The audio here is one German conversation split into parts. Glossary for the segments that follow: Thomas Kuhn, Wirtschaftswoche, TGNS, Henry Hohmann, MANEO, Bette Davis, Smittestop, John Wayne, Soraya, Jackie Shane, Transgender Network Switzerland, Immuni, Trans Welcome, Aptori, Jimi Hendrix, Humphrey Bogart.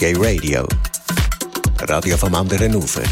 Gay Radio. Radio vom anderen Ufer.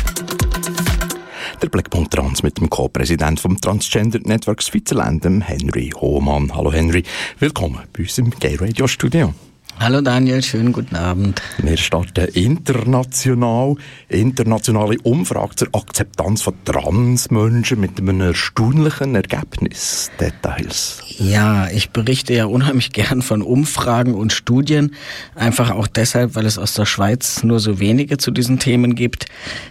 Der Blickpunkt Trans mit dem Co-Präsidenten des Transgender Network Switzerland, Henry Hohmann. Hallo Henry, willkommen bei uns im Gay Radio Studio. Hallo Daniel, schönen guten Abend. Wir starten international. Internationale Umfrage zur Akzeptanz von Transmenschen mit einem erstaunlichen Ergebnis. Details. Ja, ich berichte ja unheimlich gern von Umfragen und Studien. Einfach auch deshalb, weil es aus der Schweiz nur so wenige zu diesen Themen gibt.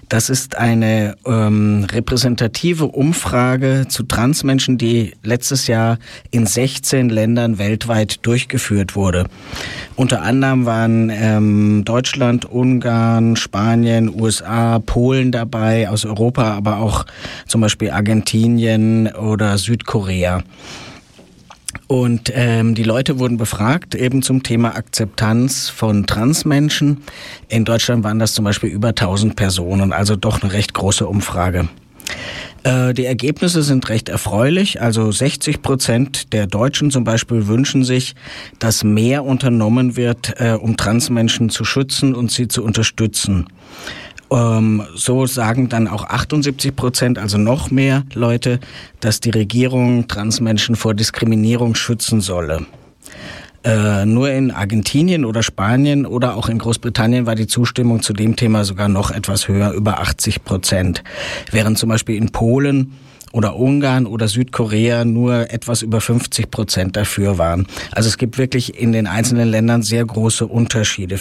Das ist eine repräsentative Umfrage zu Transmenschen, die letztes Jahr in 16 Ländern weltweit durchgeführt wurde. Unter anderem waren Deutschland, Ungarn, Spanien, USA, Polen dabei, aus Europa, aber auch zum Beispiel Argentinien oder Südkorea. Und die Leute wurden befragt, eben zum Thema Akzeptanz von Transmenschen. In Deutschland waren das zum Beispiel über 1000 Personen, also doch eine recht große Umfrage. Die Ergebnisse sind recht erfreulich, also 60% der Deutschen zum Beispiel wünschen sich, dass mehr unternommen wird, um Transmenschen zu schützen und sie zu unterstützen. So sagen dann auch 78%, also noch mehr Leute, dass die Regierung Transmenschen vor Diskriminierung schützen solle. Nur in Argentinien oder Spanien oder auch in Großbritannien war die Zustimmung zu dem Thema sogar noch etwas höher, über 80%. Während zum Beispiel in Polen oder Ungarn oder Südkorea nur etwas über 50% dafür waren. Also es gibt wirklich in den einzelnen Ländern sehr große Unterschiede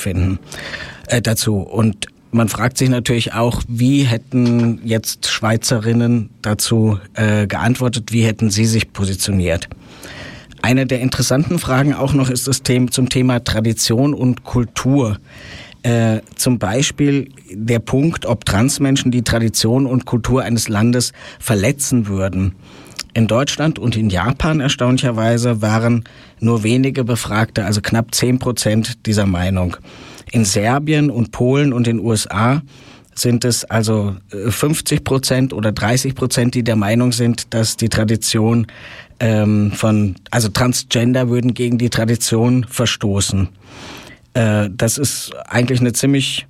dazu. Und man fragt sich natürlich auch, wie hätten jetzt Schweizerinnen dazu geantwortet, wie hätten sie sich positioniert? Eine der interessanten Fragen auch noch ist das Thema zum Thema Tradition und Kultur. Zum Beispiel der Punkt, ob Transmenschen die Tradition und Kultur eines Landes verletzen würden. In Deutschland und in Japan erstaunlicherweise waren nur wenige Befragte, also knapp 10% dieser Meinung. In Serbien und Polen und den USA sind es also 50% oder 30%, die der Meinung sind, dass die Tradition also Transgender würden gegen die Tradition verstoßen. Das ist eigentlich eine ziemlich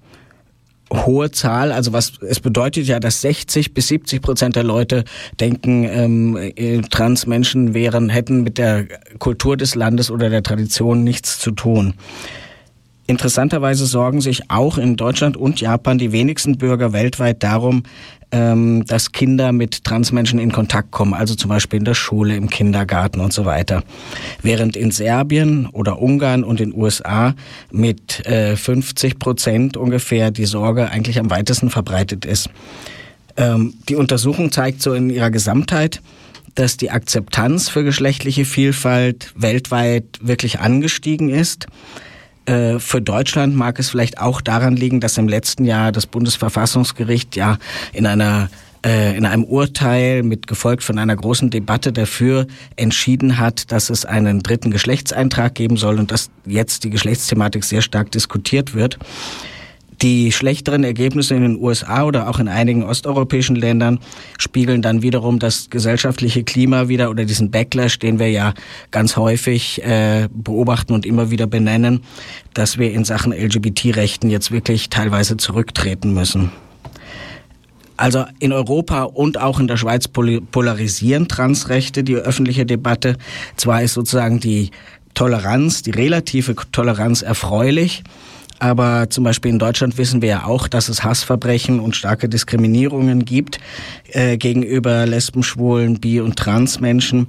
hohe Zahl, also was es bedeutet ja, dass 60-70% der Leute denken, Transmenschen hätten mit der Kultur des Landes oder der Tradition nichts zu tun. Interessanterweise sorgen sich auch in Deutschland und Japan die wenigsten Bürger weltweit darum, dass Kinder mit Transmenschen in Kontakt kommen, also zum Beispiel in der Schule, im Kindergarten und so weiter. Während in Serbien oder Ungarn und in den USA mit 50% ungefähr die Sorge eigentlich am weitesten verbreitet ist. Die Untersuchung zeigt so in ihrer Gesamtheit, dass die Akzeptanz für geschlechtliche Vielfalt weltweit wirklich angestiegen ist. Für Deutschland mag es vielleicht auch daran liegen, dass im letzten Jahr das Bundesverfassungsgericht ja in einem Urteil mit gefolgt von einer großen Debatte dafür entschieden hat, dass es einen dritten Geschlechtseintrag geben soll und dass jetzt die Geschlechtsthematik sehr stark diskutiert wird. Die schlechteren Ergebnisse in den USA oder auch in einigen osteuropäischen Ländern spiegeln dann wiederum das gesellschaftliche Klima wieder oder diesen Backlash, den wir ja ganz häufig beobachten und immer wieder benennen, dass wir in Sachen LGBT-Rechten jetzt wirklich teilweise zurücktreten müssen. Also in Europa und auch in der Schweiz polarisieren Transrechte die öffentliche Debatte. Zwar ist sozusagen die Toleranz, die relative Toleranz erfreulich, aber zum Beispiel in Deutschland wissen wir ja auch, dass es Hassverbrechen und starke Diskriminierungen gibt gegenüber Lesben, Schwulen, Bi- und Transmenschen.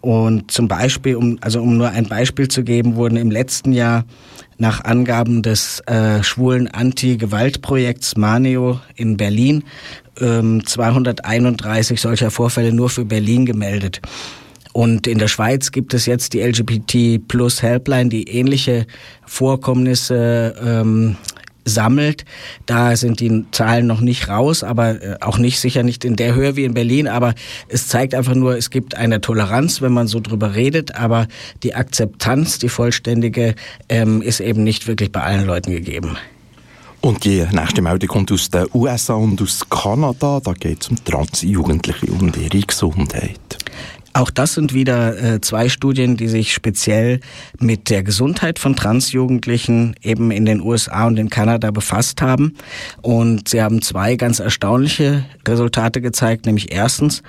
Und zum Beispiel, um nur ein Beispiel zu geben, wurden im letzten Jahr nach Angaben des schwulen Anti-Gewalt-Projekts MANEO in Berlin 231 solcher Vorfälle nur für Berlin gemeldet. Und in der Schweiz gibt es jetzt die LGBT-Plus-Helpline, die ähnliche Vorkommnisse sammelt. Da sind die Zahlen noch nicht raus, aber auch sicher nicht in der Höhe wie in Berlin. Aber es zeigt einfach nur, es gibt eine Toleranz, wenn man so drüber redet. Aber die Akzeptanz, die vollständige, ist eben nicht wirklich bei allen Leuten gegeben. Und die nächste Meldung kommt aus den USA und aus Kanada. Da geht es um Trans-Jugendliche und ihre Gesundheit. Auch das sind wieder zwei Studien, die sich speziell mit der Gesundheit von Transjugendlichen eben in den USA und in Kanada befasst haben. Und sie haben zwei ganz erstaunliche Resultate gezeigt, nämlich erstens,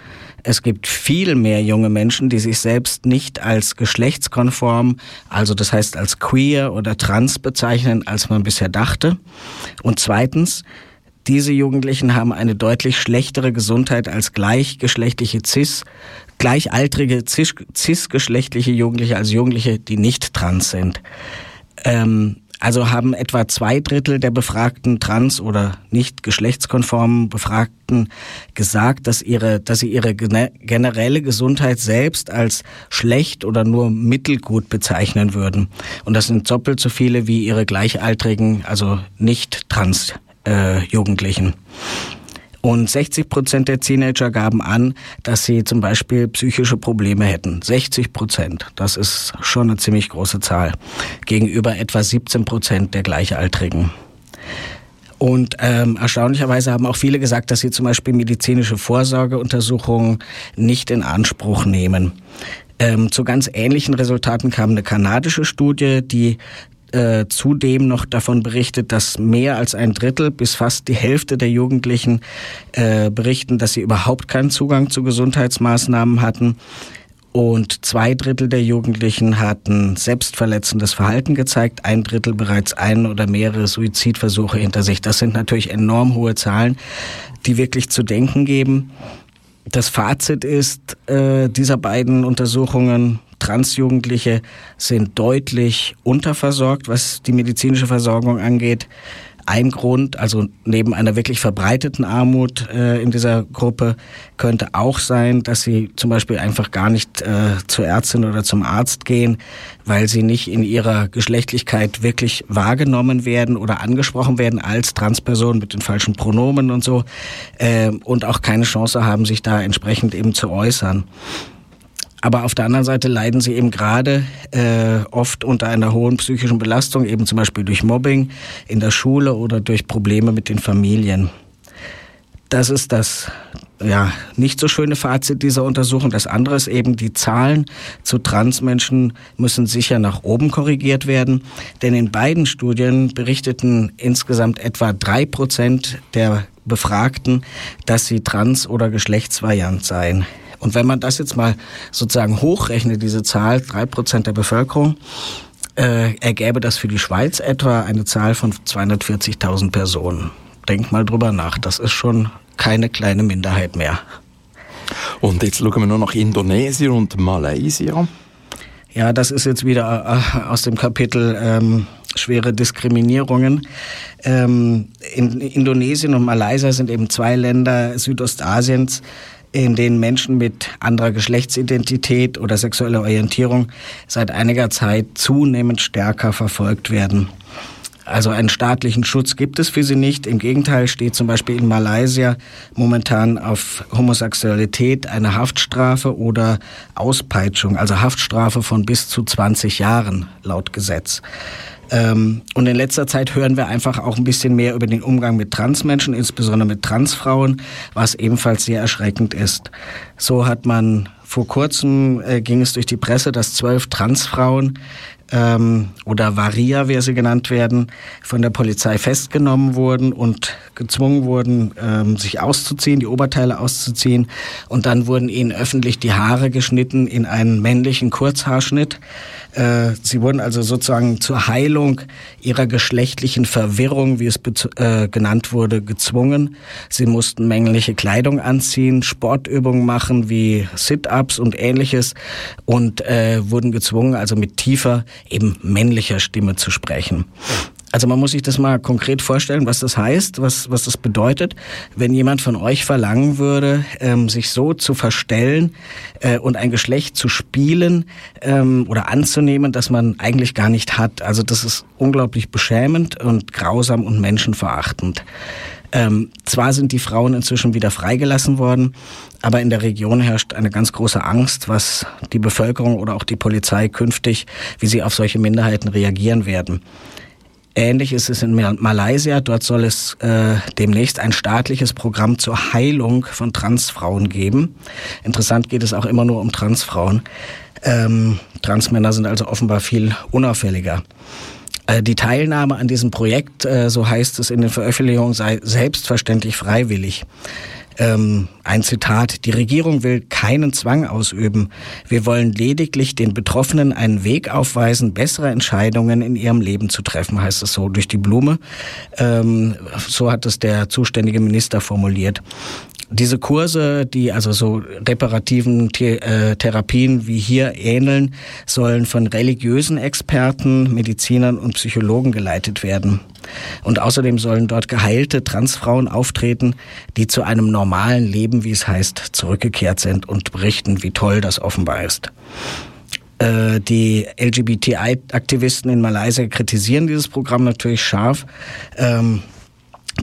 es gibt viel mehr junge Menschen, die sich selbst nicht als geschlechtskonform, also das heißt als queer oder trans bezeichnen, als man bisher dachte. Und zweitens, diese Jugendlichen haben eine deutlich schlechtere Gesundheit als gleichaltrige cisgeschlechtliche Jugendliche, also Jugendliche, die nicht trans sind. Also haben etwa 2/3 der befragten trans- oder nicht geschlechtskonformen Befragten gesagt, dass sie ihre generelle Gesundheit selbst als schlecht oder nur mittelgut bezeichnen würden. Und das sind doppelt so viele wie ihre gleichaltrigen, also nicht trans Jugendlichen. Und 60% der Teenager gaben an, dass sie zum Beispiel psychische Probleme hätten. 60%, das ist schon eine ziemlich große Zahl, gegenüber etwa 17% der Gleichaltrigen. Und erstaunlicherweise haben auch viele gesagt, dass sie zum Beispiel medizinische Vorsorgeuntersuchungen nicht in Anspruch nehmen. Zu ganz ähnlichen Resultaten kam eine kanadische Studie, die zudem noch davon berichtet, dass mehr als 1/3 bis fast die Hälfte der Jugendlichen berichten, dass sie überhaupt keinen Zugang zu Gesundheitsmaßnahmen hatten. Und 2/3 der Jugendlichen hatten selbstverletzendes Verhalten gezeigt, 1/3 bereits einen oder mehrere Suizidversuche hinter sich. Das sind natürlich enorm hohe Zahlen, die wirklich zu denken geben. Das Fazit ist, dieser beiden Untersuchungen, Transjugendliche sind deutlich unterversorgt, was die medizinische Versorgung angeht. Ein Grund, also neben einer wirklich verbreiteten Armut in dieser Gruppe, könnte auch sein, dass sie zum Beispiel einfach gar nicht zur Ärztin oder zum Arzt gehen, weil sie nicht in ihrer Geschlechtlichkeit wirklich wahrgenommen werden oder angesprochen werden als Transperson mit den falschen Pronomen und so, und auch keine Chance haben, sich da entsprechend eben zu äußern. Aber auf der anderen Seite leiden sie eben gerade oft unter einer hohen psychischen Belastung, eben zum Beispiel durch Mobbing in der Schule oder durch Probleme mit den Familien. Das ist das nicht so schöne Fazit dieser Untersuchung. Das andere ist eben, die Zahlen zu Transmenschen müssen sicher nach oben korrigiert werden. Denn in beiden Studien berichteten insgesamt etwa 3% der Befragten, dass sie trans- oder geschlechtsvariant seien. Und wenn man das jetzt mal sozusagen hochrechnet, diese Zahl, 3% der Bevölkerung, ergäbe das für die Schweiz etwa eine Zahl von 240.000 Personen. Denk mal drüber nach, das ist schon keine kleine Minderheit mehr. Und jetzt schauen wir noch nach Indonesien und Malaysia. Ja, das ist jetzt wieder aus dem Kapitel schwere Diskriminierungen. In Indonesien und Malaysia sind eben zwei Länder Südostasiens, in denen Menschen mit anderer Geschlechtsidentität oder sexueller Orientierung seit einiger Zeit zunehmend stärker verfolgt werden. Also einen staatlichen Schutz gibt es für sie nicht. Im Gegenteil, steht zum Beispiel in Malaysia momentan auf Homosexualität eine Haftstrafe oder Auspeitschung, also Haftstrafe von bis zu 20 Jahren laut Gesetz. Und in letzter Zeit hören wir einfach auch ein bisschen mehr über den Umgang mit Transmenschen, insbesondere mit Transfrauen, was ebenfalls sehr erschreckend ist. So hat man vor kurzem, ging es durch die Presse, dass 12 Transfrauen oder Varia, wie sie genannt werden, von der Polizei festgenommen wurden und gezwungen wurden, sich auszuziehen, die Oberteile auszuziehen. Und dann wurden ihnen öffentlich die Haare geschnitten in einen männlichen Kurzhaarschnitt. Sie wurden also sozusagen zur Heilung ihrer geschlechtlichen Verwirrung, wie es genannt wurde, gezwungen. Sie mussten männliche Kleidung anziehen, Sportübungen machen wie Sit-Ups und Ähnliches und wurden gezwungen, also mit tiefer, eben männlicher Stimme zu sprechen. Also man muss sich das mal konkret vorstellen, was das heißt, was das bedeutet. Wenn jemand von euch verlangen würde, sich so zu verstellen und ein Geschlecht zu spielen oder anzunehmen, das man eigentlich gar nicht hat. Also das ist unglaublich beschämend und grausam und menschenverachtend. Zwar sind die Frauen inzwischen wieder freigelassen worden, aber in der Region herrscht eine ganz große Angst, was die Bevölkerung oder auch die Polizei künftig, wie sie auf solche Minderheiten reagieren werden. Ähnlich ist es in Malaysia. Dort soll es demnächst ein staatliches Programm zur Heilung von Transfrauen geben. Interessant, geht es auch immer nur um Transfrauen. Transmänner sind also offenbar viel unauffälliger. Die Teilnahme an diesem Projekt, so heißt es in den Veröffentlichungen, sei selbstverständlich freiwillig. Ein Zitat: Die Regierung will keinen Zwang ausüben. Wir wollen lediglich den Betroffenen einen Weg aufweisen, bessere Entscheidungen in ihrem Leben zu treffen, heißt es so durch die Blume. So hat es der zuständige Minister formuliert. Diese Kurse, die also so reparativen Therapien wie hier ähneln, sollen von religiösen Experten, Medizinern und Psychologen geleitet werden. Und außerdem sollen dort geheilte Transfrauen auftreten, die zu einem normalen Leben, wie es heißt, zurückgekehrt sind und berichten, wie toll das offenbar ist. Die LGBTI-Aktivisten in Malaysia kritisieren dieses Programm natürlich scharf.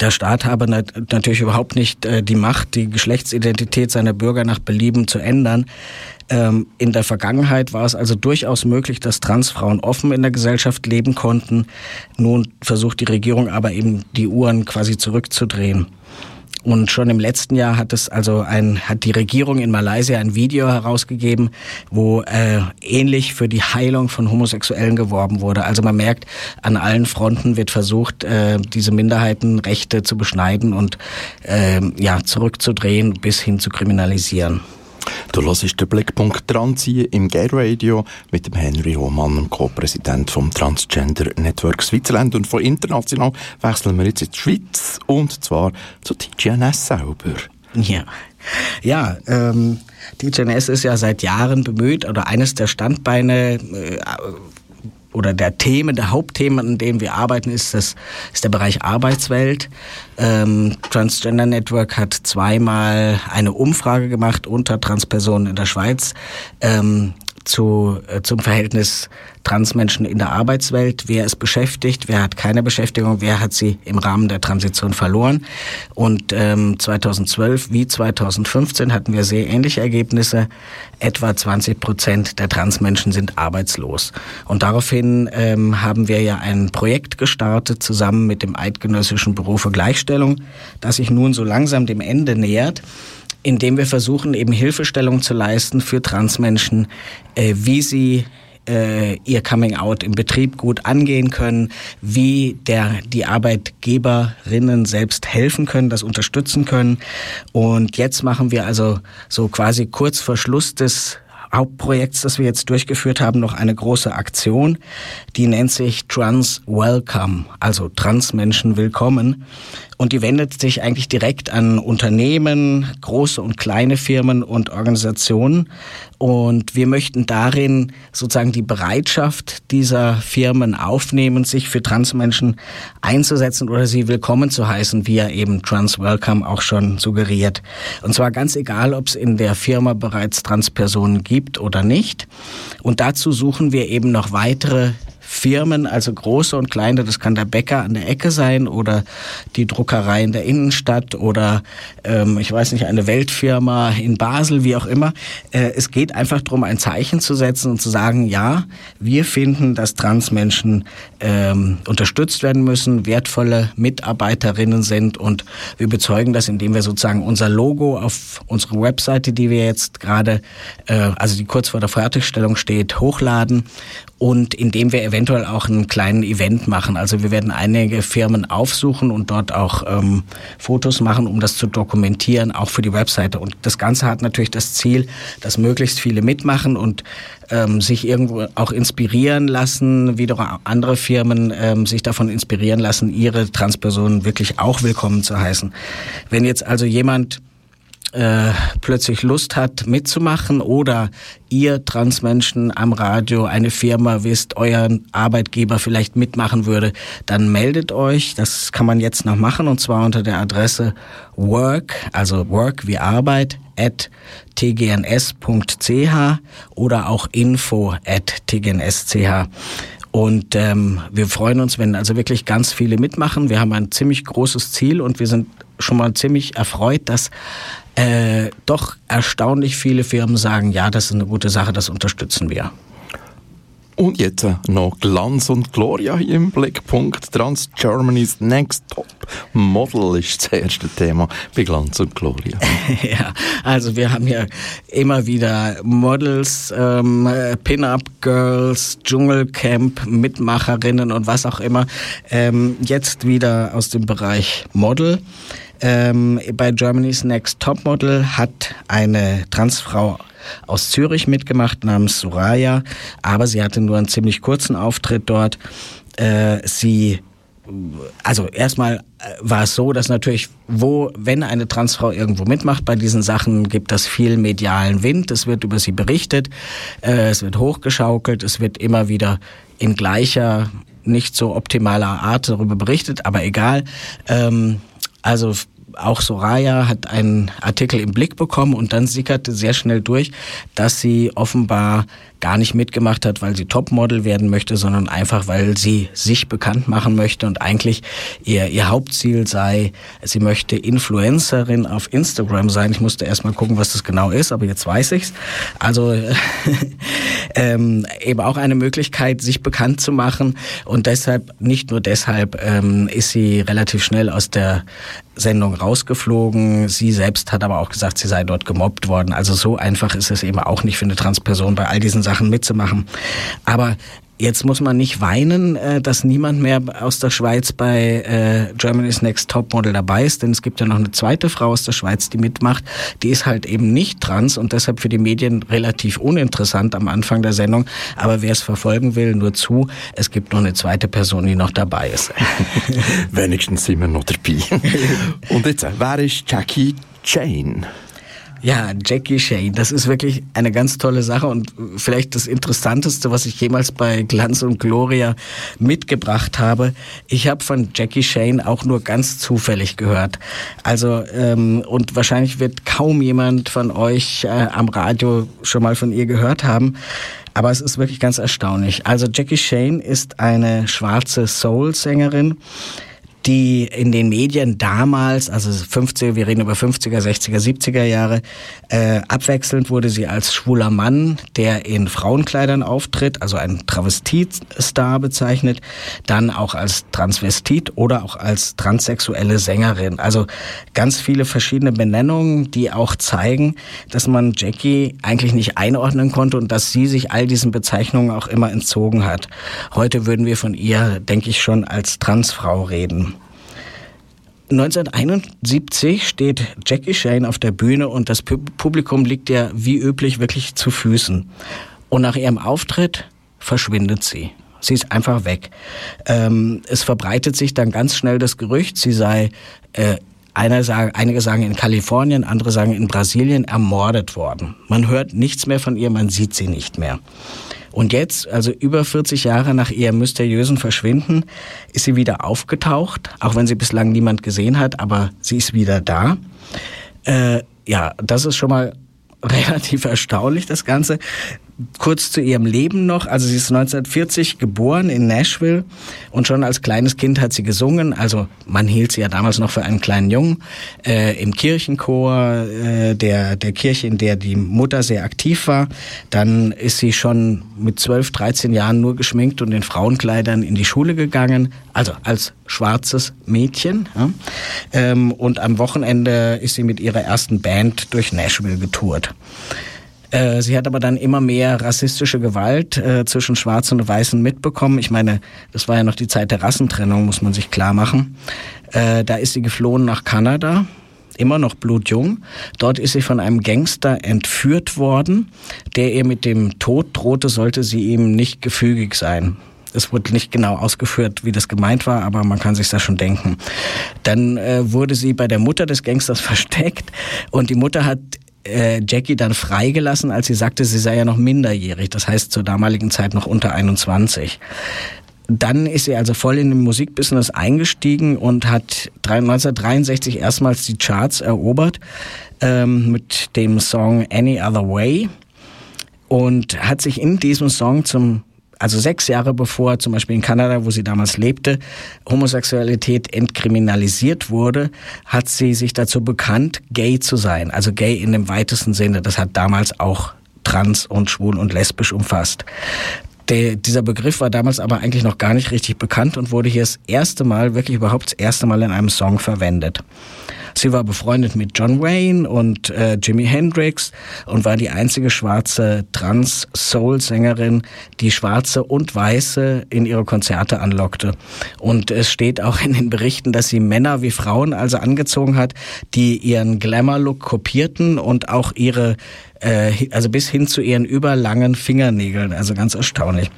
Der Staat habe natürlich überhaupt nicht die Macht, die Geschlechtsidentität seiner Bürger nach Belieben zu ändern. In der Vergangenheit war es also durchaus möglich, dass Transfrauen offen in der Gesellschaft leben konnten. Nun versucht die Regierung aber eben, die Uhren quasi zurückzudrehen. Und schon im letzten Jahr hat die Regierung in Malaysia ein Video herausgegeben, wo ähnlich für die Heilung von Homosexuellen geworben wurde. Also man merkt, an allen Fronten wird versucht, diese Minderheitenrechte zu beschneiden und zurückzudrehen bis hin zu kriminalisieren. Du hörst den Blickpunkt Transie im Gay Radio mit dem Henry Hohmann, Co-Präsident vom Transgender Network Switzerland. Und von international wechseln wir jetzt in die Schweiz, und zwar zu TGNS selber. Ja, TGNS ist ja seit Jahren bemüht, oder eines der Standbeine oder der Hauptthemen, an denen wir arbeiten, ist der Bereich Arbeitswelt. Transgender Network hat zweimal eine Umfrage gemacht unter Transpersonen in der Schweiz zum Verhältnis Transmenschen in der Arbeitswelt. Wer ist beschäftigt, wer hat keine Beschäftigung, wer hat sie im Rahmen der Transition verloren. Und 2012 wie 2015 hatten wir sehr ähnliche Ergebnisse. Etwa 20% der Transmenschen sind arbeitslos. Und daraufhin haben wir ja ein Projekt gestartet, zusammen mit dem Eidgenössischen Büro für Gleichstellung, das sich nun so langsam dem Ende nähert, indem wir versuchen, eben Hilfestellung zu leisten für Transmenschen, wie sie ihr Coming-out im Betrieb gut angehen können, wie die Arbeitgeberinnen selbst helfen können, das unterstützen können. Und jetzt machen wir also so quasi kurz vor Schluss des Hauptprojekts, das wir jetzt durchgeführt haben, noch eine große Aktion, die nennt sich Trans Welcome, also Transmenschen willkommen, und die wendet sich eigentlich direkt an Unternehmen, große und kleine Firmen und Organisationen, und wir möchten darin sozusagen die Bereitschaft dieser Firmen aufnehmen, sich für Transmenschen einzusetzen oder sie willkommen zu heißen, wie ja eben Trans Welcome auch schon suggeriert. Und zwar ganz egal, ob es in der Firma bereits Transpersonen gibt oder nicht. Und dazu suchen wir eben noch weitere Firmen, also große und kleine, das kann der Bäcker an der Ecke sein oder die Druckerei in der Innenstadt oder eine Weltfirma in Basel, wie auch immer. Es geht einfach darum, ein Zeichen zu setzen und zu sagen, ja, wir finden, dass Transmenschen unterstützt werden müssen, wertvolle Mitarbeiterinnen sind, und wir bezeugen das, indem wir sozusagen unser Logo auf unsere Webseite, die wir jetzt gerade, die kurz vor der Fertigstellung steht, hochladen, und indem wir eventuell auch einen kleinen Event machen. Also wir werden einige Firmen aufsuchen und dort auch Fotos machen, um das zu dokumentieren, auch für die Webseite. Und das Ganze hat natürlich das Ziel, dass möglichst viele mitmachen und sich irgendwo auch inspirieren lassen, wiederum andere Firmen sich davon inspirieren lassen, ihre Transpersonen wirklich auch willkommen zu heißen. Wenn jetzt also jemand plötzlich Lust hat mitzumachen, oder ihr Transmenschen am Radio, eine Firma wisst, euren Arbeitgeber vielleicht mitmachen würde, dann meldet euch. Das kann man jetzt noch machen, und zwar unter der Adresse work wie Arbeit @tgns.ch oder auch info@tgns.ch. Und wir freuen uns, wenn also wirklich ganz viele mitmachen. Wir haben ein ziemlich großes Ziel, und wir sind schon mal ziemlich erfreut, dass doch erstaunlich viele Firmen sagen, ja, das ist eine gute Sache, das unterstützen wir. Und jetzt noch Glanz und Gloria hier im Blickpunkt. Trans Germany's Next Top Model ist das erste Thema bei Glanz und Gloria. Ja, also wir haben ja immer wieder Models, Pin-Up-Girls, Dschungelcamp, Mitmacherinnen und was auch immer. Jetzt wieder aus dem Bereich Model. Bei Germany's Next Top Model hat eine Transfrau aus Zürich mitgemacht namens Soraya, aber sie hatte nur einen ziemlich kurzen Auftritt dort. Also erstmal war es so, dass natürlich, wenn eine Transfrau irgendwo mitmacht bei diesen Sachen, gibt das viel medialen Wind, es wird über sie berichtet, es wird hochgeschaukelt, es wird immer wieder in gleicher, nicht so optimaler Art darüber berichtet, aber egal. Also auch Soraya hat einen Artikel im Blick bekommen und dann sickerte sehr schnell durch, dass sie offenbar gar nicht mitgemacht hat, weil sie Topmodel werden möchte, sondern einfach, weil sie sich bekannt machen möchte und eigentlich ihr Hauptziel sei, sie möchte Influencerin auf Instagram sein. Ich musste erst mal gucken, was das genau ist, aber jetzt weiß ich's. Also eben auch eine Möglichkeit, sich bekannt zu machen und nicht nur deshalb, ist sie relativ schnell aus der Sendung rausgeflogen. Sie selbst hat aber auch gesagt, sie sei dort gemobbt worden. Also so einfach ist es eben auch nicht für eine Transperson bei all diesen Sachen mitzumachen. Aber jetzt muss man nicht weinen, dass niemand mehr aus der Schweiz bei Germany's Next Topmodel dabei ist, denn es gibt ja noch eine zweite Frau aus der Schweiz, die mitmacht. Die ist halt eben nicht trans und deshalb für die Medien relativ uninteressant am Anfang der Sendung. Aber wer es verfolgen will, nur zu. Es gibt noch eine zweite Person, die noch dabei ist. Wenigstens sind wir noch dabei. Und jetzt, wer ist Jackie Shane? Ja, Jackie Shane, das ist wirklich eine ganz tolle Sache und vielleicht das Interessanteste, was ich jemals bei Glanz und Gloria mitgebracht habe. Ich habe von Jackie Shane auch nur ganz zufällig gehört. Also und wahrscheinlich wird kaum jemand von euch am Radio schon mal von ihr gehört haben. Aber es ist wirklich ganz erstaunlich. Also Jackie Shane ist eine schwarze Soul-Sängerin, die in den Medien damals, also 50er, wir reden über 50er, 60er, 70er Jahre, abwechselnd wurde sie als schwuler Mann, der in Frauenkleidern auftritt, also ein Travestietstar bezeichnet, dann auch als Transvestit oder auch als transsexuelle Sängerin. Also ganz viele verschiedene Benennungen, die auch zeigen, dass man Jackie eigentlich nicht einordnen konnte und dass sie sich all diesen Bezeichnungen auch immer entzogen hat. Heute würden wir von ihr, denke ich, schon als Transfrau reden. 1971 steht Jackie Shane auf der Bühne und das Publikum liegt ihr wie üblich wirklich zu Füßen. Und nach ihrem Auftritt verschwindet sie. Sie ist einfach weg. Es verbreitet sich dann ganz schnell das Gerücht, sie sei, einige sagen in Kalifornien, andere sagen in Brasilien, ermordet worden. Man hört nichts mehr von ihr, man sieht sie nicht mehr. Und jetzt, also über 40 Jahre nach ihrem mysteriösen Verschwinden, ist sie wieder aufgetaucht, auch wenn sie bislang niemand gesehen hat, aber sie ist wieder da. Ja, das ist schon mal relativ erstaunlich, das Ganze. Kurz zu ihrem Leben noch, also sie ist 1940 geboren in Nashville und schon als kleines Kind hat sie gesungen, also man hielt sie ja damals noch für einen kleinen Jungen, im Kirchenchor der Kirche, in der die Mutter sehr aktiv war. Dann ist sie schon mit 12, 13 Jahren nur geschminkt und in Frauenkleidern in die Schule gegangen, also als schwarzes Mädchen. Ja. Und am Wochenende ist sie mit ihrer ersten Band durch Nashville getourt. Sie hat aber dann immer mehr rassistische Gewalt zwischen Schwarzen und Weißen mitbekommen. Ich meine, das war ja noch die Zeit der Rassentrennung, muss man sich klar machen. Da ist sie geflohen nach Kanada, immer noch blutjung. Dort ist sie von einem Gangster entführt worden, der ihr mit dem Tod drohte, sollte sie ihm nicht gefügig sein. Es wurde nicht genau ausgeführt, wie das gemeint war, aber man kann sich das schon denken. Dann wurde sie bei der Mutter des Gangsters versteckt und die Mutter hat Jackie dann freigelassen, als sie sagte, sie sei ja noch minderjährig, das heißt zur damaligen Zeit noch unter 21. Dann ist sie also voll in den Musikbusiness eingestiegen und hat 1963 erstmals die Charts erobert mit dem Song Any Other Way und hat sich in diesem Song also 6 Jahre bevor zum Beispiel in Kanada, wo sie damals lebte, Homosexualität entkriminalisiert wurde, hat sie sich dazu bekannt, gay zu sein. Also gay in dem weitesten Sinne. Das hat damals auch trans und schwul und lesbisch umfasst. Dieser Begriff war damals aber eigentlich noch gar nicht richtig bekannt und wurde hier das erste Mal, wirklich überhaupt das erste Mal in einem Song verwendet. Sie war befreundet mit John Wayne und Jimi Hendrix und war die einzige schwarze Trans-Soul-Sängerin, die Schwarze und Weiße in ihre Konzerte anlockte. Und es steht auch in den Berichten, dass sie Männer wie Frauen also angezogen hat, die ihren Glamour-Look kopierten und auch ihre, also bis hin zu ihren überlangen Fingernägeln, also ganz erstaunlich.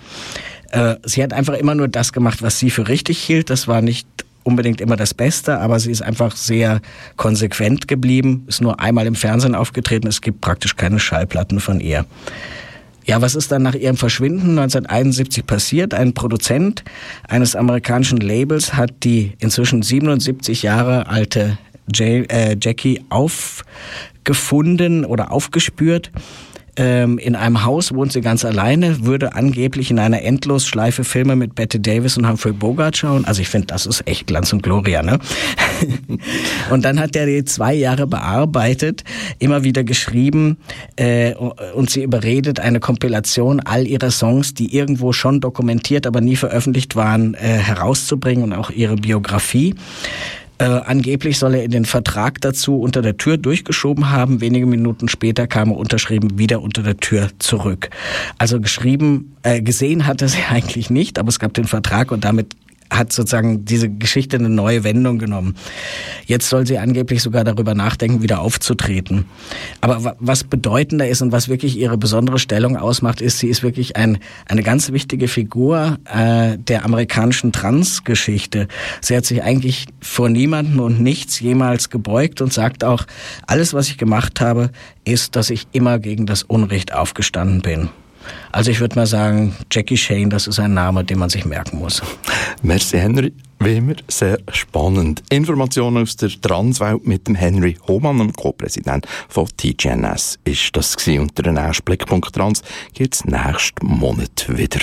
Sie hat einfach immer nur das gemacht, was sie für richtig hielt, das war nicht unbedingt immer das Beste, aber sie ist einfach sehr konsequent geblieben, ist nur einmal im Fernsehen aufgetreten, es gibt praktisch keine Schallplatten von ihr. Ja, was ist dann nach ihrem Verschwinden 1971 passiert? Ein Produzent eines amerikanischen Labels hat die inzwischen 77 Jahre alte Jackie aufgefunden oder aufgespürt. In einem Haus wohnt sie ganz alleine, würde angeblich in einer Endlosschleife Filme mit Bette Davis und Humphrey Bogart schauen. Also ich finde, das ist echt Glanz und Gloria, ne? Und dann hat er die 2 Jahre bearbeitet, immer wieder geschrieben und sie überredet, eine Kompilation all ihrer Songs, die irgendwo schon dokumentiert, aber nie veröffentlicht waren, herauszubringen und auch ihre Biografie. Angeblich soll er den Vertrag dazu unter der Tür durchgeschoben haben. Wenige Minuten später kam er unterschrieben wieder unter der Tür zurück. Also gesehen hat er sie eigentlich nicht, aber es gab den Vertrag und damit hat sozusagen diese Geschichte eine neue Wendung genommen. Jetzt soll sie angeblich sogar darüber nachdenken, wieder aufzutreten. Aber was bedeutender ist und was wirklich ihre besondere Stellung ausmacht, ist, sie ist wirklich eine ganz wichtige Figur der amerikanischen Trans-Geschichte. Sie hat sich eigentlich vor niemandem und nichts jemals gebeugt und sagt auch, alles, was ich gemacht habe, ist, dass ich immer gegen das Unrecht aufgestanden bin. Also ich würde mal sagen, Jackie Shane, das ist ein Name, den man sich merken muss. Merci Henry, wie immer sehr spannend. Informationen aus der Transwelt mit dem Henry Hohmann, dem Co-Präsident von TGNS, ist das gewesen. Unter den Ausblick.trans gibt es nächsten Monat wieder.